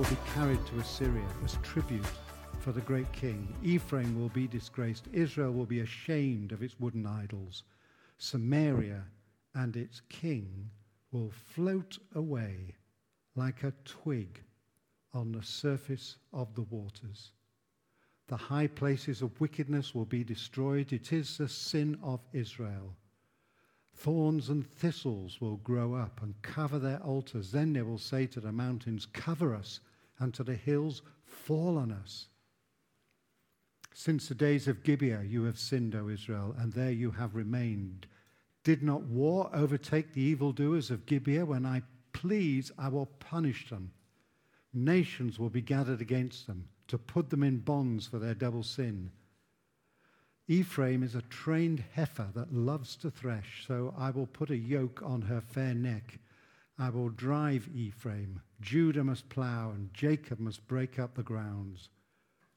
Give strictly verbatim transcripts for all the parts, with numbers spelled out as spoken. will be carried to Assyria as tribute for the great king. Ephraim will be disgraced. Israel will be ashamed of its wooden idols. Samaria and its king will float away like a twig on the surface of the waters. The high places of wickedness will be destroyed. It is the sin of Israel. Thorns and thistles will grow up and cover their altars. Then they will say to the mountains, cover us, and to the hills, fall on us. Since the days of Gibeah you have sinned, O Israel, and there you have remained. Did not war overtake the evildoers of Gibeah? When I please, I will punish them. Nations will be gathered against them to put them in bonds for their double sin. Ephraim is a trained heifer that loves to thresh, so I will put a yoke on her fair neck. I will drive Ephraim. Judah must plow, and Jacob must break up the grounds.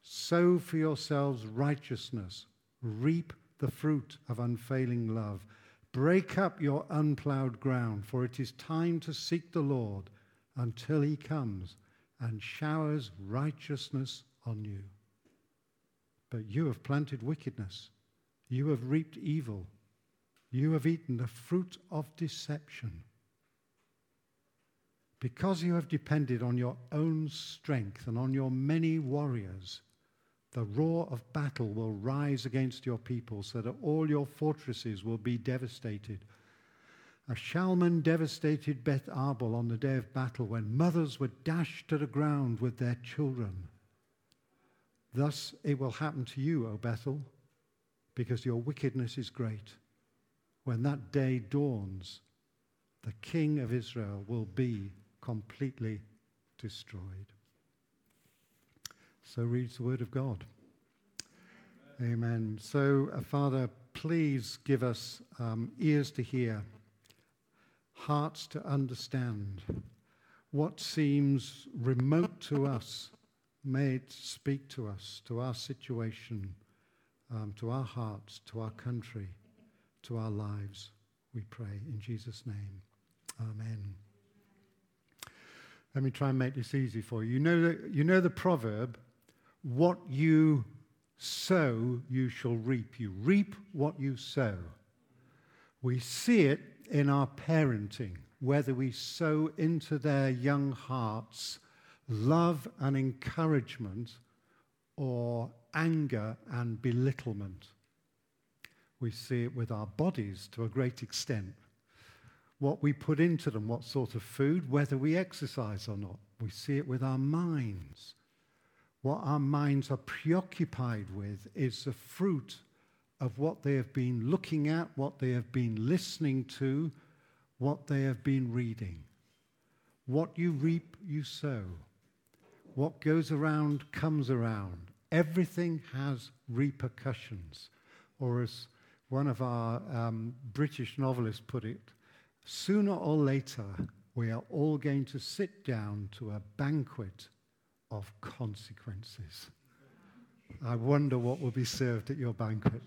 Sow for yourselves righteousness. Reap the fruit of unfailing love. Break up your unplowed ground, for it is time to seek the Lord until he comes and showers righteousness on you. But you have planted wickedness. You have reaped evil. You have eaten the fruit of deception. Because you have depended on your own strength and on your many warriors, the roar of battle will rise against your people, so that all your fortresses will be devastated. A Shalman devastated Beth Arbel on the day of battle, when mothers were dashed to the ground with their children. Thus it will happen to you, O Bethel, because your wickedness is great. When that day dawns, the king of Israel will be completely destroyed. So reads the word of God. Amen. Amen. So, uh, Father, please give us um, ears to hear, hearts to understand. What seems remote to us, may it speak to us, to our situation, um, to our hearts, to our country, to our lives, we pray in Jesus' name. Amen. Let me try and make this easy for you. You know the, you know the proverb, what you sow, you shall reap. You reap what you sow. We see it in our parenting, whether we sow into their young hearts love and encouragement, or anger and belittlement. We see it with our bodies to a great extent. What we put into them, what sort of food, whether we exercise or not. We see it with our minds. What our minds are preoccupied with is the fruit of what they have been looking at, what they have been listening to, what they have been reading. What you reap, you sow. What goes around comes around. Everything has repercussions. Or as one of our um, British novelists put it, sooner or later we are all going to sit down to a banquet of consequences. I wonder what will be served at your banquet.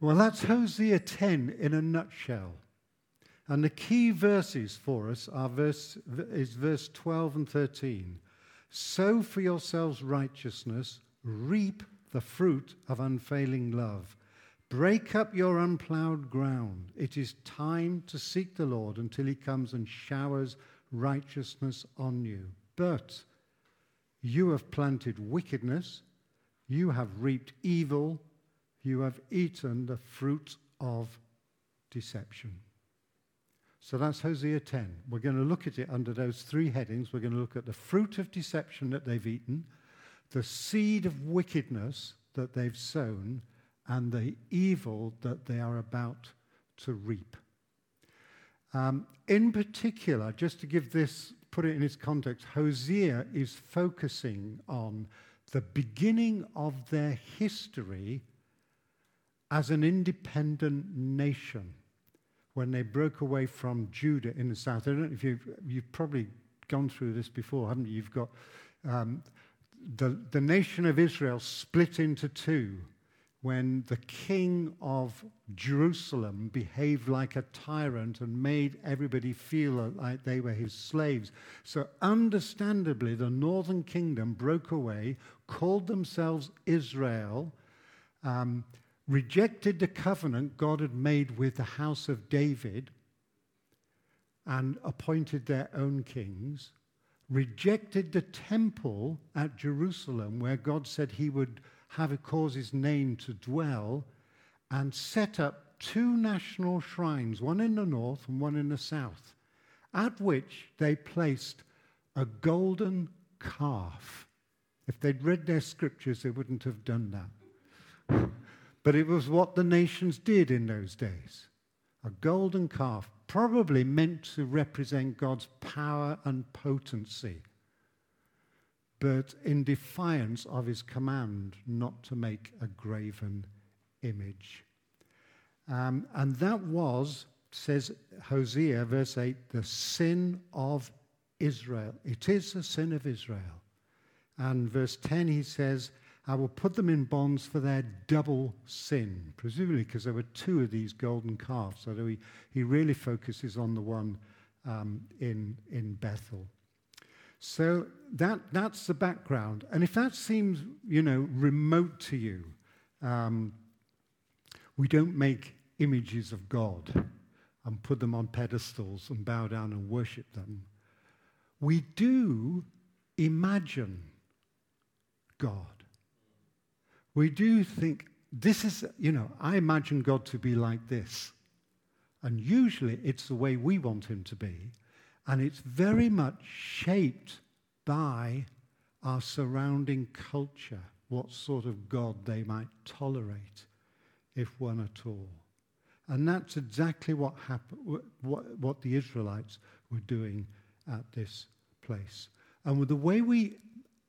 Well, that's Hosea ten in a nutshell. And the key verses for us are verse, is verse twelve and thirteen. Sow for yourselves righteousness, reap the fruit of unfailing love. Break up your unplowed ground. It is time to seek the Lord until he comes and showers righteousness on you. But you have planted wickedness, you have reaped evil, you have eaten the fruit of deception. So that's Hosea ten. We're going to look at it under those three headings. We're going to look at the fruit of deception that they've eaten, the seed of wickedness that they've sown, and the evil that they are about to reap. Um, in particular, just to give this, put it in its context, Hosea is focusing on the beginning of their history as an independent nation, when they broke away from Judah in the south. I don't know if you've, you've probably gone through this before, haven't you? You've got um, the, the nation of Israel split into two. when the king of Jerusalem behaved like a tyrant and made everybody feel like they were his slaves. So understandably, the northern kingdom broke away, called themselves Israel, um, rejected the covenant God had made with the house of David, and appointed their own kings, rejected the temple at Jerusalem where God said he would have caused his name to dwell, and set up two national shrines, one in the north and one in the south, at which they placed a golden calf. If they'd read their scriptures, they wouldn't have done that. But it was what the nations did in those days. A golden calf, probably meant to represent God's power and potency, but in defiance of his command not to make a graven image. Um, and that was, says Hosea, verse eight, the sin of Israel. It is the sin of Israel. And verse ten, he says, I will put them in bonds for their double sin, presumably because there were two of these golden calves, although he, he really focuses on the one um, in, in Bethel. So that that's the background. And if that seems, you know, remote to you, um, we don't make images of God and put them on pedestals and bow down and worship them. We do imagine God. We do think, this is, you know, I imagine God to be like this. And usually it's the way we want him to be. And it's very much shaped by our surrounding culture, what sort of God they might tolerate, if one at all. And that's exactly what happened, what, what the Israelites were doing at this place. And with the way we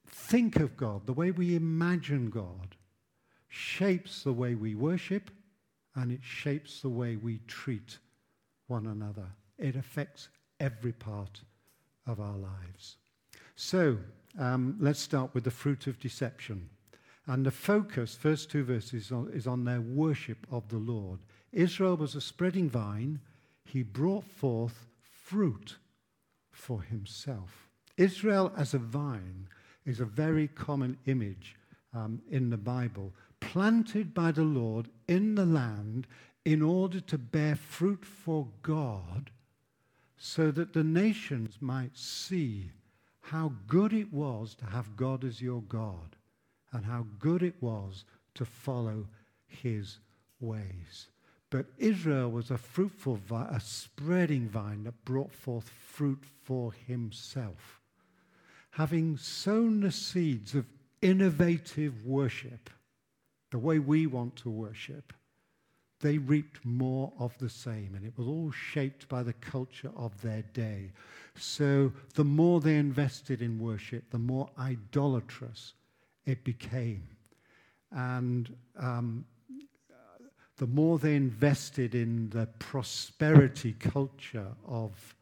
think of God, the way we imagine God, shapes the way we worship, and it shapes the way we treat one another. It affects every part of our lives. So um, let's start with the fruit of deception. And the focus, first two verses, on, is on their worship of the Lord. Israel was a spreading vine. He brought forth fruit for himself. Israel as a vine is a very common image um, in the Bible, planted by the Lord in the land in order to bear fruit for God, so that the nations might see how good it was to have God as your God, and how good it was to follow his ways. But Israel was a fruitful vine, a spreading vine that brought forth fruit for himself. Having sown the seeds of innovative worship, the way we want to worship, they reaped more of the same, and it was all shaped by the culture of their day. So the more they invested in worship, the more idolatrous it became. And um, the more they invested in the prosperity culture of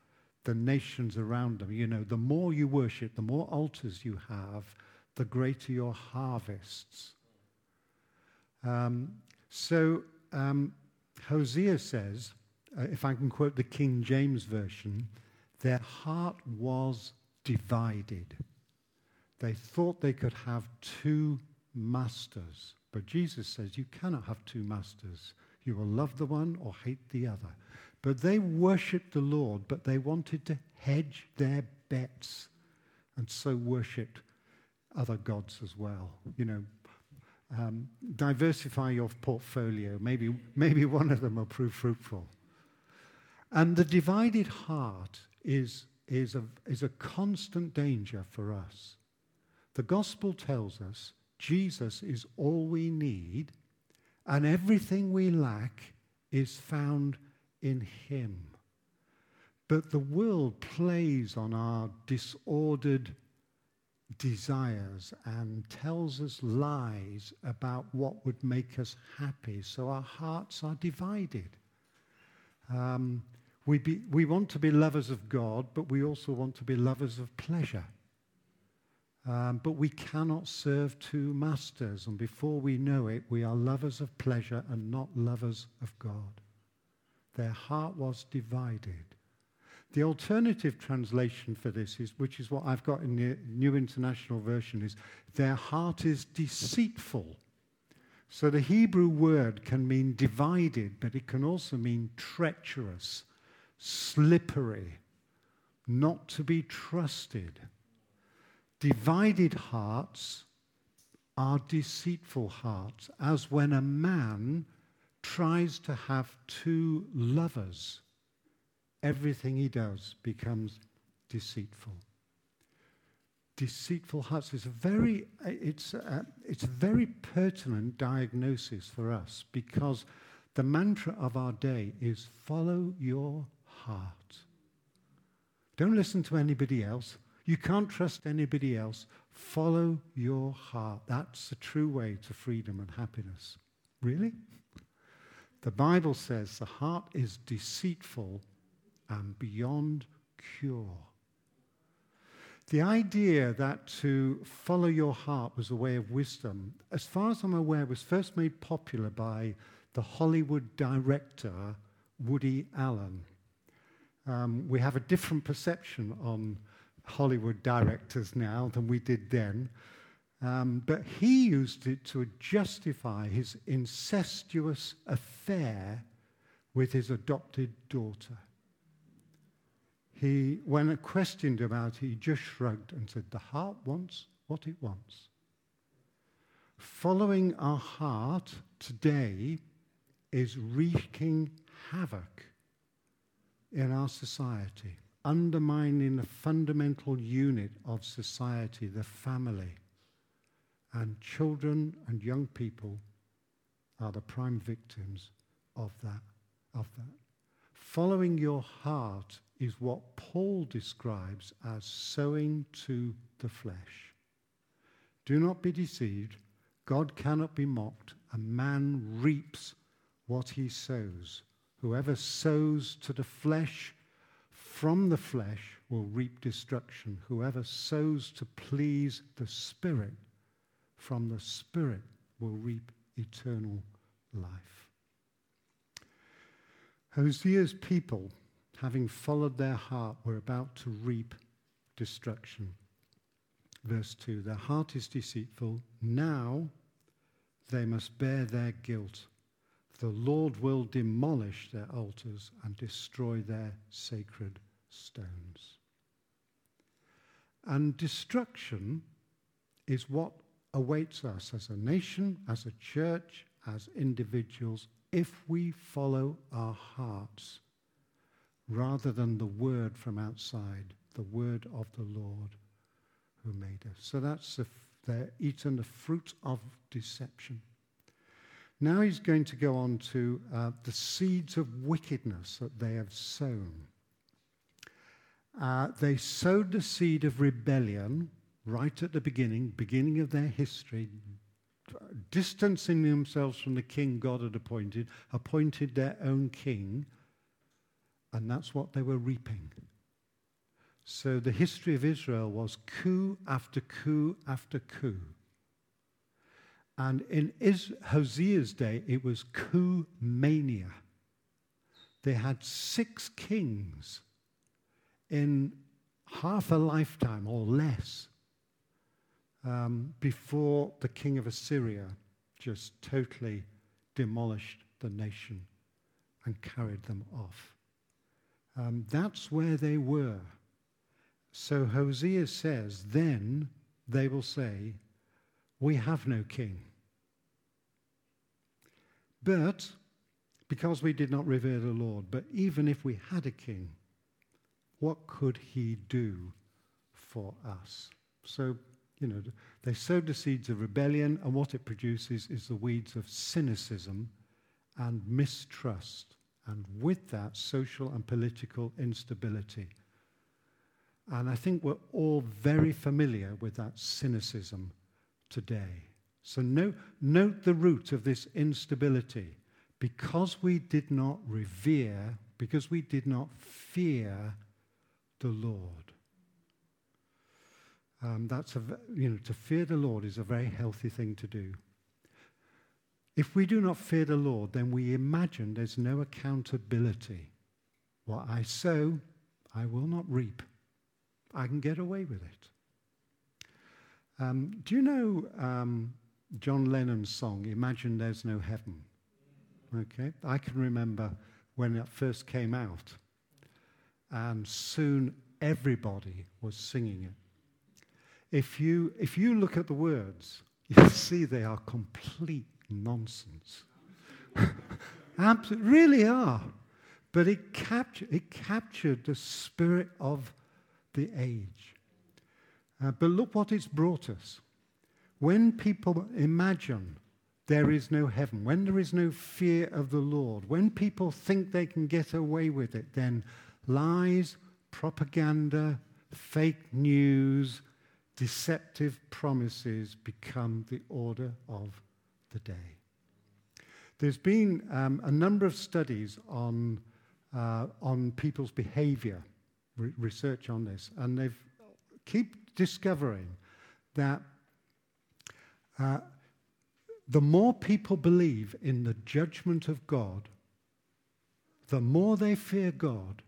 the nations around them, you know, the more you worship, the more altars you have, the greater your harvests. Um, so... Um, Hosea says, uh, if I can quote the King James Version, their heart was divided. They thought they could have two masters. But Jesus says you cannot have two masters. You will love the one or hate the other. But they worshipped the Lord, but they wanted to hedge their bets, and so worshipped other gods as well. You know, Um, diversify your portfolio. Maybe, maybe one of them will prove fruitful. And the divided heart is, is, a, is a constant danger for us. The gospel tells us Jesus is all we need, and everything we lack is found in him. But the world plays on our disordered desires and tells us lies about what would make us happy, so our hearts are divided. Um, we be, we want to be lovers of God, but we also want to be lovers of pleasure. Um, but we cannot serve two masters, and before we know it, we are lovers of pleasure and not lovers of God. Their heart was divided. The alternative translation for this, is, which is what I've got in the New International Version, is their heart is deceitful. So the Hebrew word can mean divided, but it can also mean treacherous, slippery, not to be trusted. Divided hearts are deceitful hearts, as when a man tries to have two lovers, everything he does becomes deceitful. Deceitful hearts is a very it's a, it's a very pertinent diagnosis for us, because the mantra of our day is follow your heart. Don't listen to anybody else. You can't trust anybody else. Follow your heart. That's the true way to freedom and happiness. Really? The Bible says the heart is deceitful and beyond cure. The idea that to follow your heart was a way of wisdom, as far as I'm aware, was first made popular by the Hollywood director Woody Allen. Um, we have a different perception on Hollywood directors now than we did then. Um, but he used it to justify his incestuous affair with his adopted daughter. He, when questioned about it, he just shrugged and said, the heart wants what it wants. Following our heart today is wreaking havoc in our society, undermining the fundamental unit of society, the family. And children and young people are the prime victims of that. Of that. Following your heart is what Paul describes as sowing to the flesh. Do not be deceived. God cannot be mocked. A man reaps what he sows. Whoever sows to the flesh from the flesh will reap destruction. Whoever sows to please the Spirit from the Spirit will reap eternal life. Hosea's people, having followed their heart, were about to reap destruction. Verse two, their heart is deceitful. Now they must bear their guilt. The Lord will demolish their altars and destroy their sacred stones. And destruction is what awaits us as a nation, as a church, as individuals, if we follow our hearts rather than the word from outside, the word of the Lord who made us. So that's the, they're eaten the fruit of deception. Now he's going to go on to uh, the seeds of wickedness that they have sown. Uh, they sowed the seed of rebellion right at the beginning, beginning of their history, distancing themselves from the king God had appointed, appointed their own king, and that's what they were reaping. So the history of Israel was coup after coup after coup. And in Is- Hosea's day, it was coup mania. They had six kings in half a lifetime or less. Um, before the king of Assyria just totally demolished the nation and carried them off. Um, that's where they were. So Hosea says, then they will say, we have no king. But, because we did not revere the Lord, but even if we had a king, what could he do for us? So, you know, they sowed the seeds of rebellion, and what it produces is the weeds of cynicism and mistrust, and with that, social and political instability. And I think we're all very familiar with that cynicism today. So note, note the root of this instability. Because we did not revere, because we did not fear the Lord. Um, that's a, you know, to fear the Lord is a very healthy thing to do. If we do not fear the Lord, then we imagine there's no accountability. What I sow, I will not reap. I can get away with it. Um, do you know um, John Lennon's song, Imagine There's No Heaven? Okay, I can remember when it first came out, and soon everybody was singing it. If you, if you look at the words, you'll see they are complete nonsense. Absolutely, really are. But it captured it captured the spirit of the age. Uh, but look what it's brought us. When people imagine there is no heaven, when there is no fear of the Lord, when people think they can get away with it, then lies, propaganda, fake news, deceptive promises become the order of the day. There's been um, a number of studies on uh, on people's behavior, re- research on this, and they've keep discovering that uh, the more people believe in the judgment of God, the more they fear God,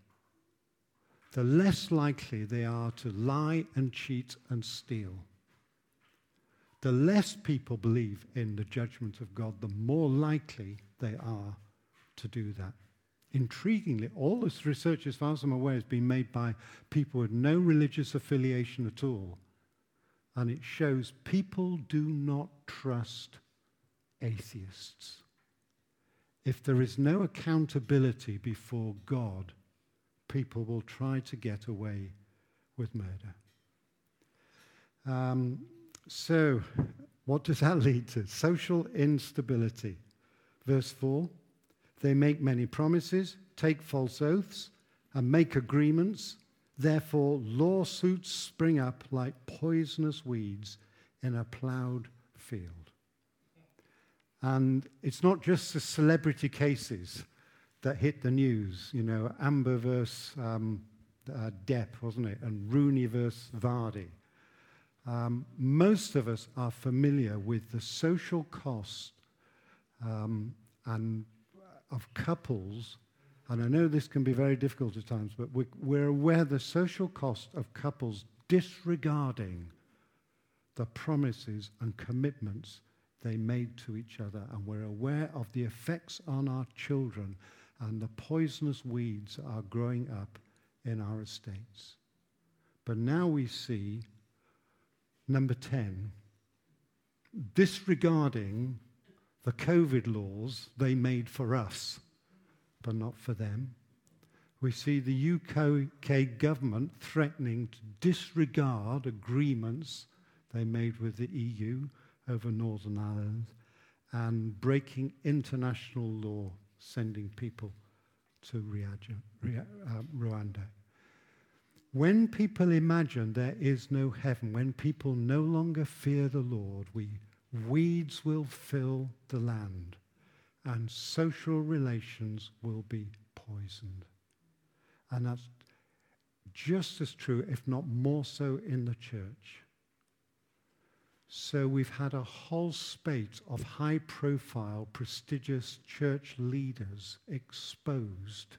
the less likely they are to lie and cheat and steal. The less people believe in the judgment of God, the more likely they are to do that. Intriguingly, all this research, as far as I'm aware, has been made by people with no religious affiliation at all. And it shows people do not trust atheists. If there is no accountability before God, people will try to get away with murder. Um... So, what does that lead to? Social instability. Verse four, they make many promises, take false oaths, and make agreements. Therefore, lawsuits spring up like poisonous weeds in a ploughed field. And it's not just the celebrity cases that hit the news. You know, Amber versus um, uh, Depp, wasn't it? And Rooney versus Vardy. Um, most of us are familiar with the social cost um, and of couples, and I know this can be very difficult at times, but we, we're aware of the social cost of couples disregarding the promises and commitments they made to each other, and we're aware of the effects on our children and the poisonous weeds that are growing up in our estates. But now we see number ten, disregarding the COVID laws they made for us, but not for them. We see the U K government threatening to disregard agreements they made with the E U over Northern Ireland and breaking international law, sending people to Rwanda. When people imagine there is no heaven, when people no longer fear the Lord, we, weeds will fill the land and social relations will be poisoned. And that's just as true, if not more so, in the church. So we've had a whole spate of high-profile, prestigious church leaders exposed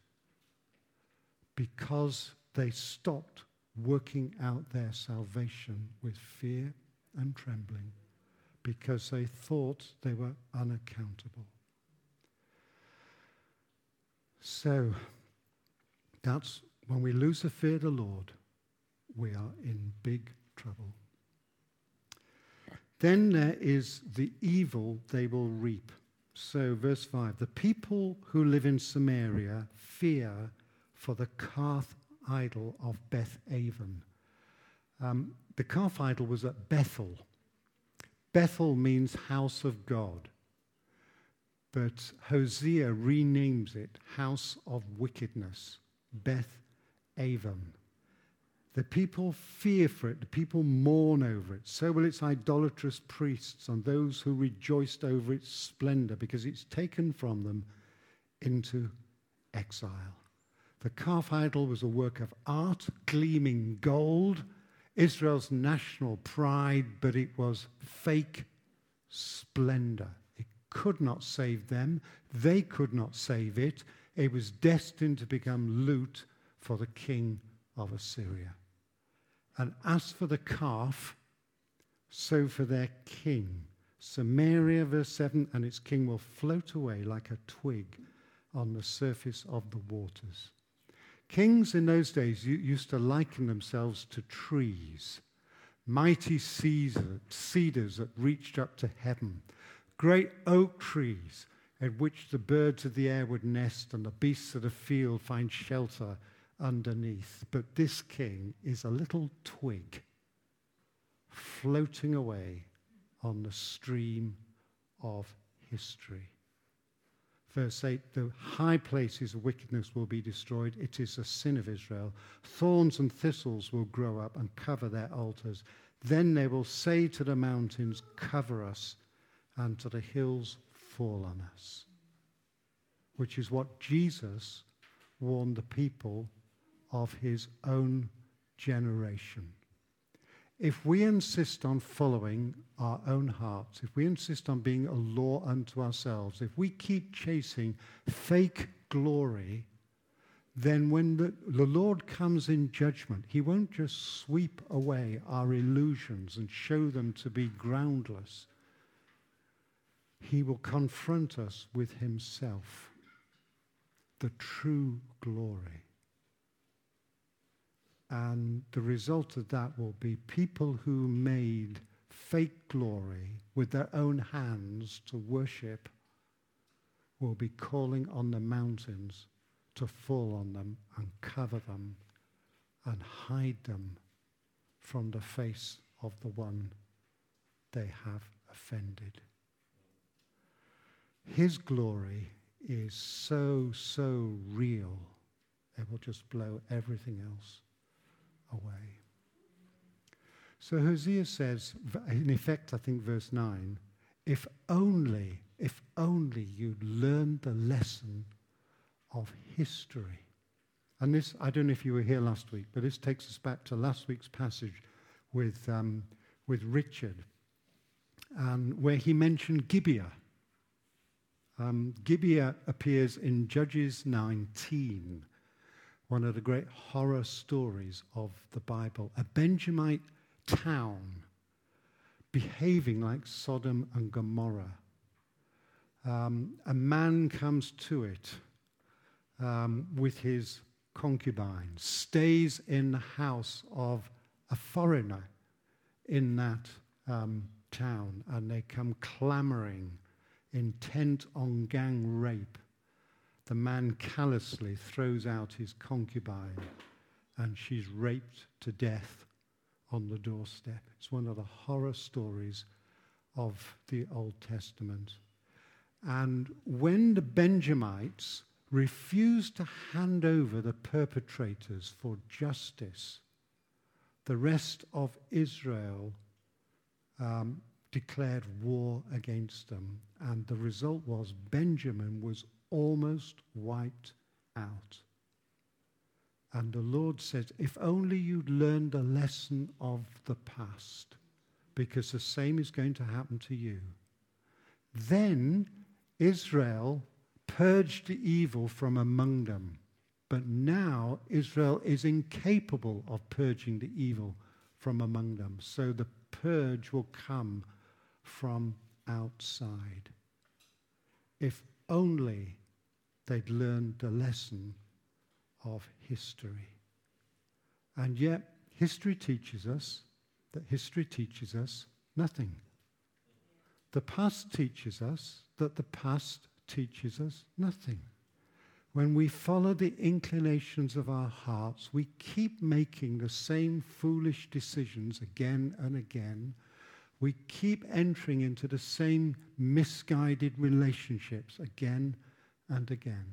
because they stopped working out their salvation with fear and trembling because they thought they were unaccountable. So that's when we lose the fear of the Lord, we are in big trouble. Then there is the evil they will reap. So verse five, the people who live in Samaria fear for the calf idol of Beth Aven. Um, the calf idol was at Bethel. Bethel means house of God, but Hosea renames it house of wickedness, Beth Aven. The people fear for it, the people mourn over it. So will its idolatrous priests and those who rejoiced over its splendor, because it's taken from them into exile. The calf idol was a work of art, gleaming gold. Israel's national pride, but it was fake splendor. It could not save them. They could not save it. It was destined to become loot for the king of Assyria. And as for the calf, so for their king. Samaria, verse seven, and its king will float away like a twig on the surface of the waters. Kings in those days used to liken themselves to trees, mighty cedars that reached up to heaven, great oak trees in which the birds of the air would nest and the beasts of the field find shelter underneath. But this king is a little twig floating away on the stream of history. Verse eight, the high places of wickedness will be destroyed. It is a sin of Israel. Thorns and thistles will grow up and cover their altars. Then they will say to the mountains, cover us, and to the hills, fall on us. Which is what Jesus warned the people of his own generation. If we insist on following our own hearts, if we insist on being a law unto ourselves, if we keep chasing fake glory, then when the, the Lord comes in judgment, he won't just sweep away our illusions and show them to be groundless. He will confront us with himself, the true glory. And the result of that will be people who made fake glory with their own hands to worship will be calling on the mountains to fall on them and cover them and hide them from the face of the one they have offended. His glory is so, so real, it will just blow everything else away. So Hosea says, in effect, I think verse nine, if only, if only you'd learned the lesson of history. And this, I don't know if you were here last week, but this takes us back to last week's passage with, um, with Richard, um, where he mentioned Gibeah. Um, Gibeah appears in Judges nineteen. One of the great horror stories of the Bible, a Benjamite town behaving like Sodom and Gomorrah. Um, a man comes to it um, with his concubine, stays in the house of a foreigner in that um, town, and they come clamoring, intent on gang rape. The man callously throws out his concubine and she's raped to death on the doorstep. It's one of the horror stories of the Old Testament. And when the Benjamites refused to hand over the perpetrators for justice, the rest of Israel um, declared war against them. And the result was Benjamin was almost wiped out. And the Lord says, if only you'd learned the lesson of the past, because the same is going to happen to you. Then Israel purged the evil from among them. But now Israel is incapable of purging the evil from among them. So the purge will come from outside. If only they'd learned the lesson of history. And yet, history teaches us that history teaches us nothing. The past teaches us that the past teaches us nothing. When we follow the inclinations of our hearts, we keep making the same foolish decisions again and again. We keep entering into the same misguided relationships again and again.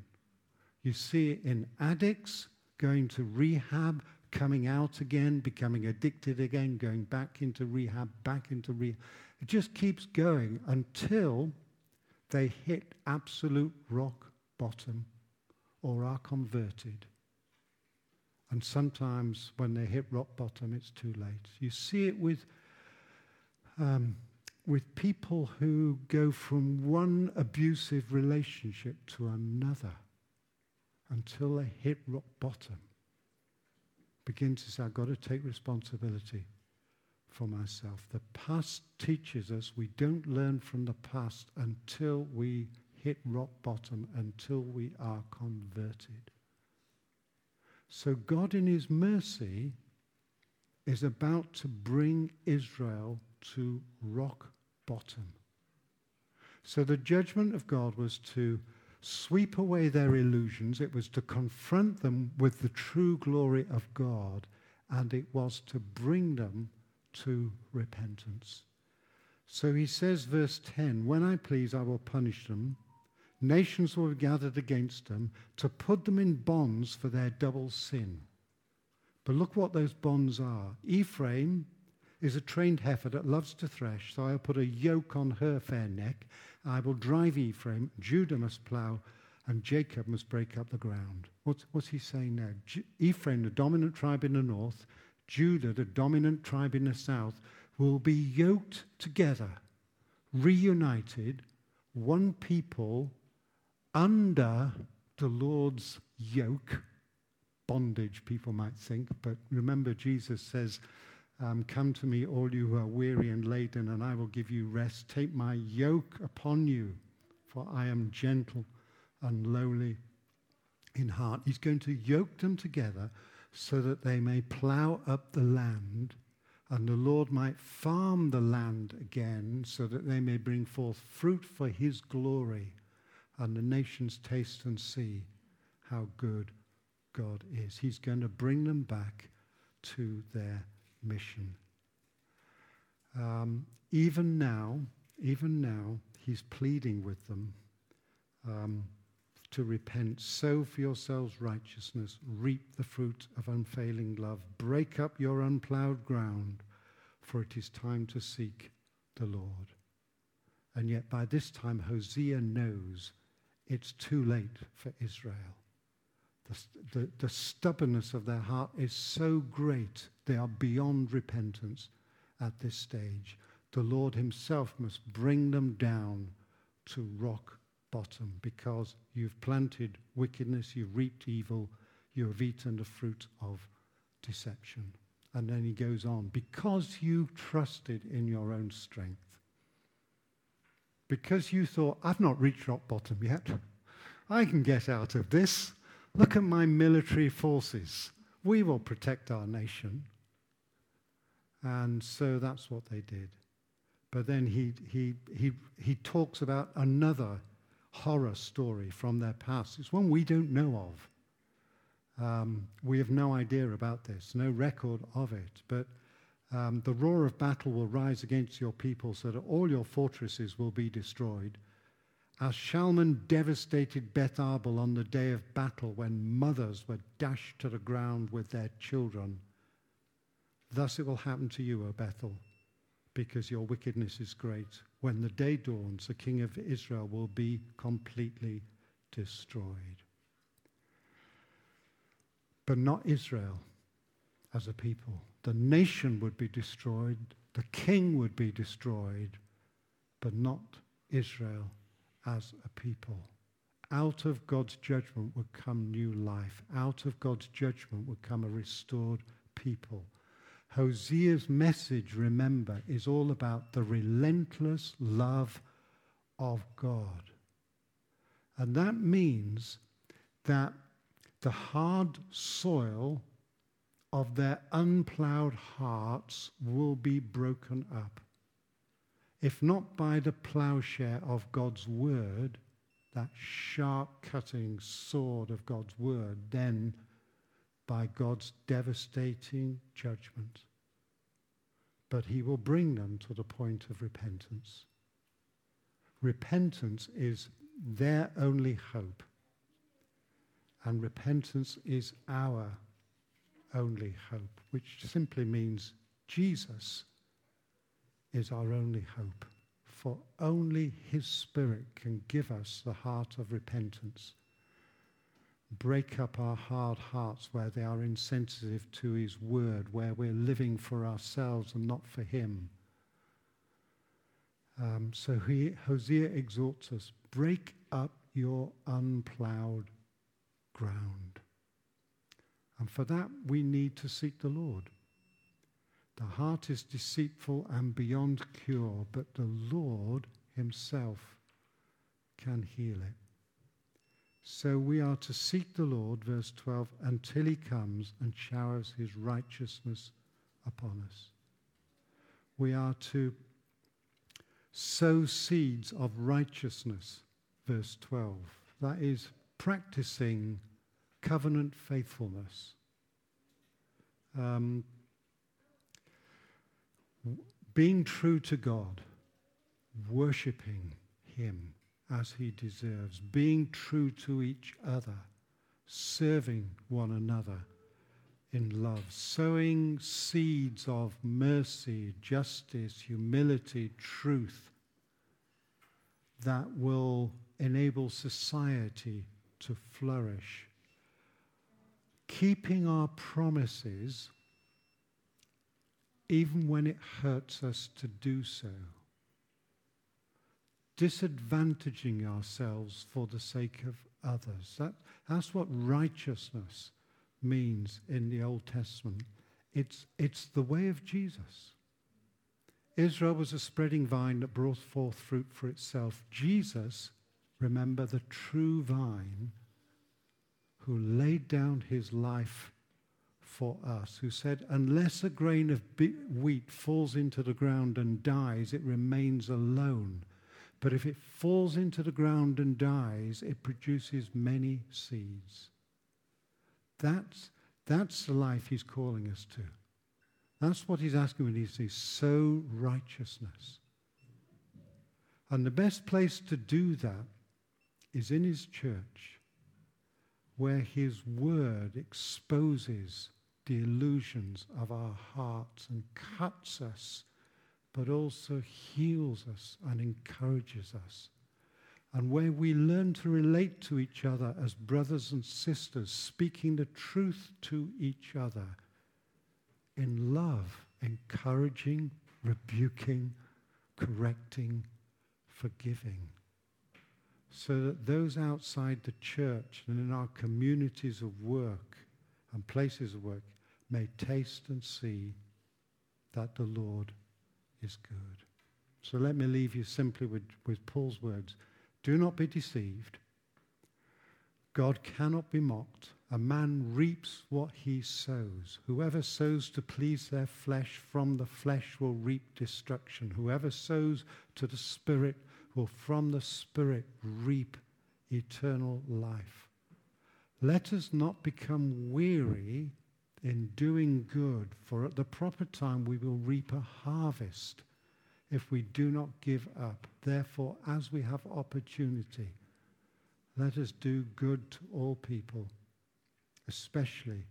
You see it in addicts going to rehab, coming out again, becoming addicted again, going back into rehab, back into rehab. It just keeps going until they hit absolute rock bottom or are converted. And sometimes when they hit rock bottom, it's too late. You see it with um, with people who go from one abusive relationship to another until they hit rock bottom. Begin to say, I've got to take responsibility for myself. The past teaches us we don't learn from the past until we hit rock bottom, until we are converted. So God in his mercy is about to bring Israel to rock bottom. So the judgment of God was to sweep away their illusions. It was to confront them with the true glory of God, and it was to bring them to repentance. So he says, verse ten, when I please, I will punish them. Nations will be gathered against them to put them in bonds for their double sin. But look what those bonds are. Ephraim is a trained heifer that loves to thresh, so I'll put a yoke on her fair neck. I will drive Ephraim, Judah must plough, and Jacob must break up the ground. What's, what's he saying now? J- Ephraim, the dominant tribe in the north, Judah, the dominant tribe in the south, will be yoked together, reunited, one people under the Lord's yoke. Bondage, people might think, but remember Jesus says, Um, come to me, all you who are weary and laden, and I will give you rest. Take my yoke upon you, for I am gentle and lowly in heart. He's going to yoke them together so that they may plow up the land, and the Lord might farm the land again so that they may bring forth fruit for his glory, and the nations taste and see how good God is. He's going to bring them back to their mission. Um, even now, even now, he's pleading with them um, to repent. Sow for yourselves righteousness, reap the fruit of unfailing love, break up your unplowed ground, for it is time to seek the Lord. And yet by this time, Hosea knows it's too late for Israel. The, the, the stubbornness of their heart is so great, they are beyond repentance at this stage. The Lord himself must bring them down to rock bottom, because you've planted wickedness, you've reaped evil, you have eaten the fruit of deception. And then he goes on, because you trusted in your own strength, because you thought, I've not reached rock bottom yet, I can get out of this. Look at my military forces. We will protect our nation. And so that's what they did. But then he he he he talks about another horror story from their past. It's one we don't know of. Um, we have no idea about this, no record of it. But um, the roar of battle will rise against your people so that all your fortresses will be destroyed. As Shalman devastated Beth Arbel on the day of battle when mothers were dashed to the ground with their children, thus it will happen to you, O Bethel, because your wickedness is great. When the day dawns, the king of Israel will be completely destroyed. But not Israel as a people. The nation would be destroyed, the king would be destroyed, but not Israel as a people. Out of God's judgment would come new life. Out of God's judgment would come a restored people. Hosea's message, remember, is all about the relentless love of God. And that means that the hard soil of their unplowed hearts will be broken up. If not by the plowshare of God's word, that sharp-cutting sword of God's word, then by God's devastating judgment. But he will bring them to the point of repentance. Repentance is their only hope, and repentance is our only hope, which simply means Jesus is our only hope, for only his Spirit can give us the heart of repentance. break up our hard hearts where they are insensitive to his word, where we're living for ourselves and not for him. Um, so he, Hosea exhorts us, break up your unplowed ground. And for that, we need to seek the Lord. The heart is deceitful and beyond cure, but the Lord himself can heal it. So we are to seek the Lord, verse twelve, until he comes and showers his righteousness upon us. We are to sow seeds of righteousness, verse twelve. That is practicing covenant faithfulness. Um, being true to God, worshipping him as he deserves, being true to each other, serving one another in love, sowing seeds of mercy, justice, humility, truth that will enable society to flourish. Keeping our promises even when it hurts us to do so. Disadvantaging ourselves for the sake of others. That, that's what righteousness means in the Old Testament. It's, it's the way of Jesus. Israel was a spreading vine that brought forth fruit for itself. Jesus, remember, the true vine, who laid down his life for us, who said, unless a grain of wheat falls into the ground and dies, it remains alone. But if it falls into the ground and dies, it produces many seeds. That's, that's the life he's calling us to. That's what he's asking when he says, sow righteousness. And the best place to do that is in his church, where his word exposes the illusions of our hearts and cuts us, but also heals us and encourages us. And where we learn to relate to each other as brothers and sisters, speaking the truth to each other in love, encouraging, rebuking, correcting, forgiving, so that those outside the church and in our communities of work and places of work may taste and see that the Lord is good. So let me leave you simply with, with Paul's words. Do not be deceived. God cannot be mocked. A man reaps what he sows. Whoever sows to please their flesh, from the flesh will reap destruction. Whoever sows to the Spirit will from the Spirit reap eternal life. Let us not become weary in doing good, for at the proper time we will reap a harvest if we do not give up. Therefore, as we have opportunity, let us do good to all people, especially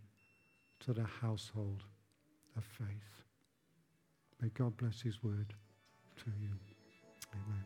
to the household of faith. May God bless his word to you. Amen.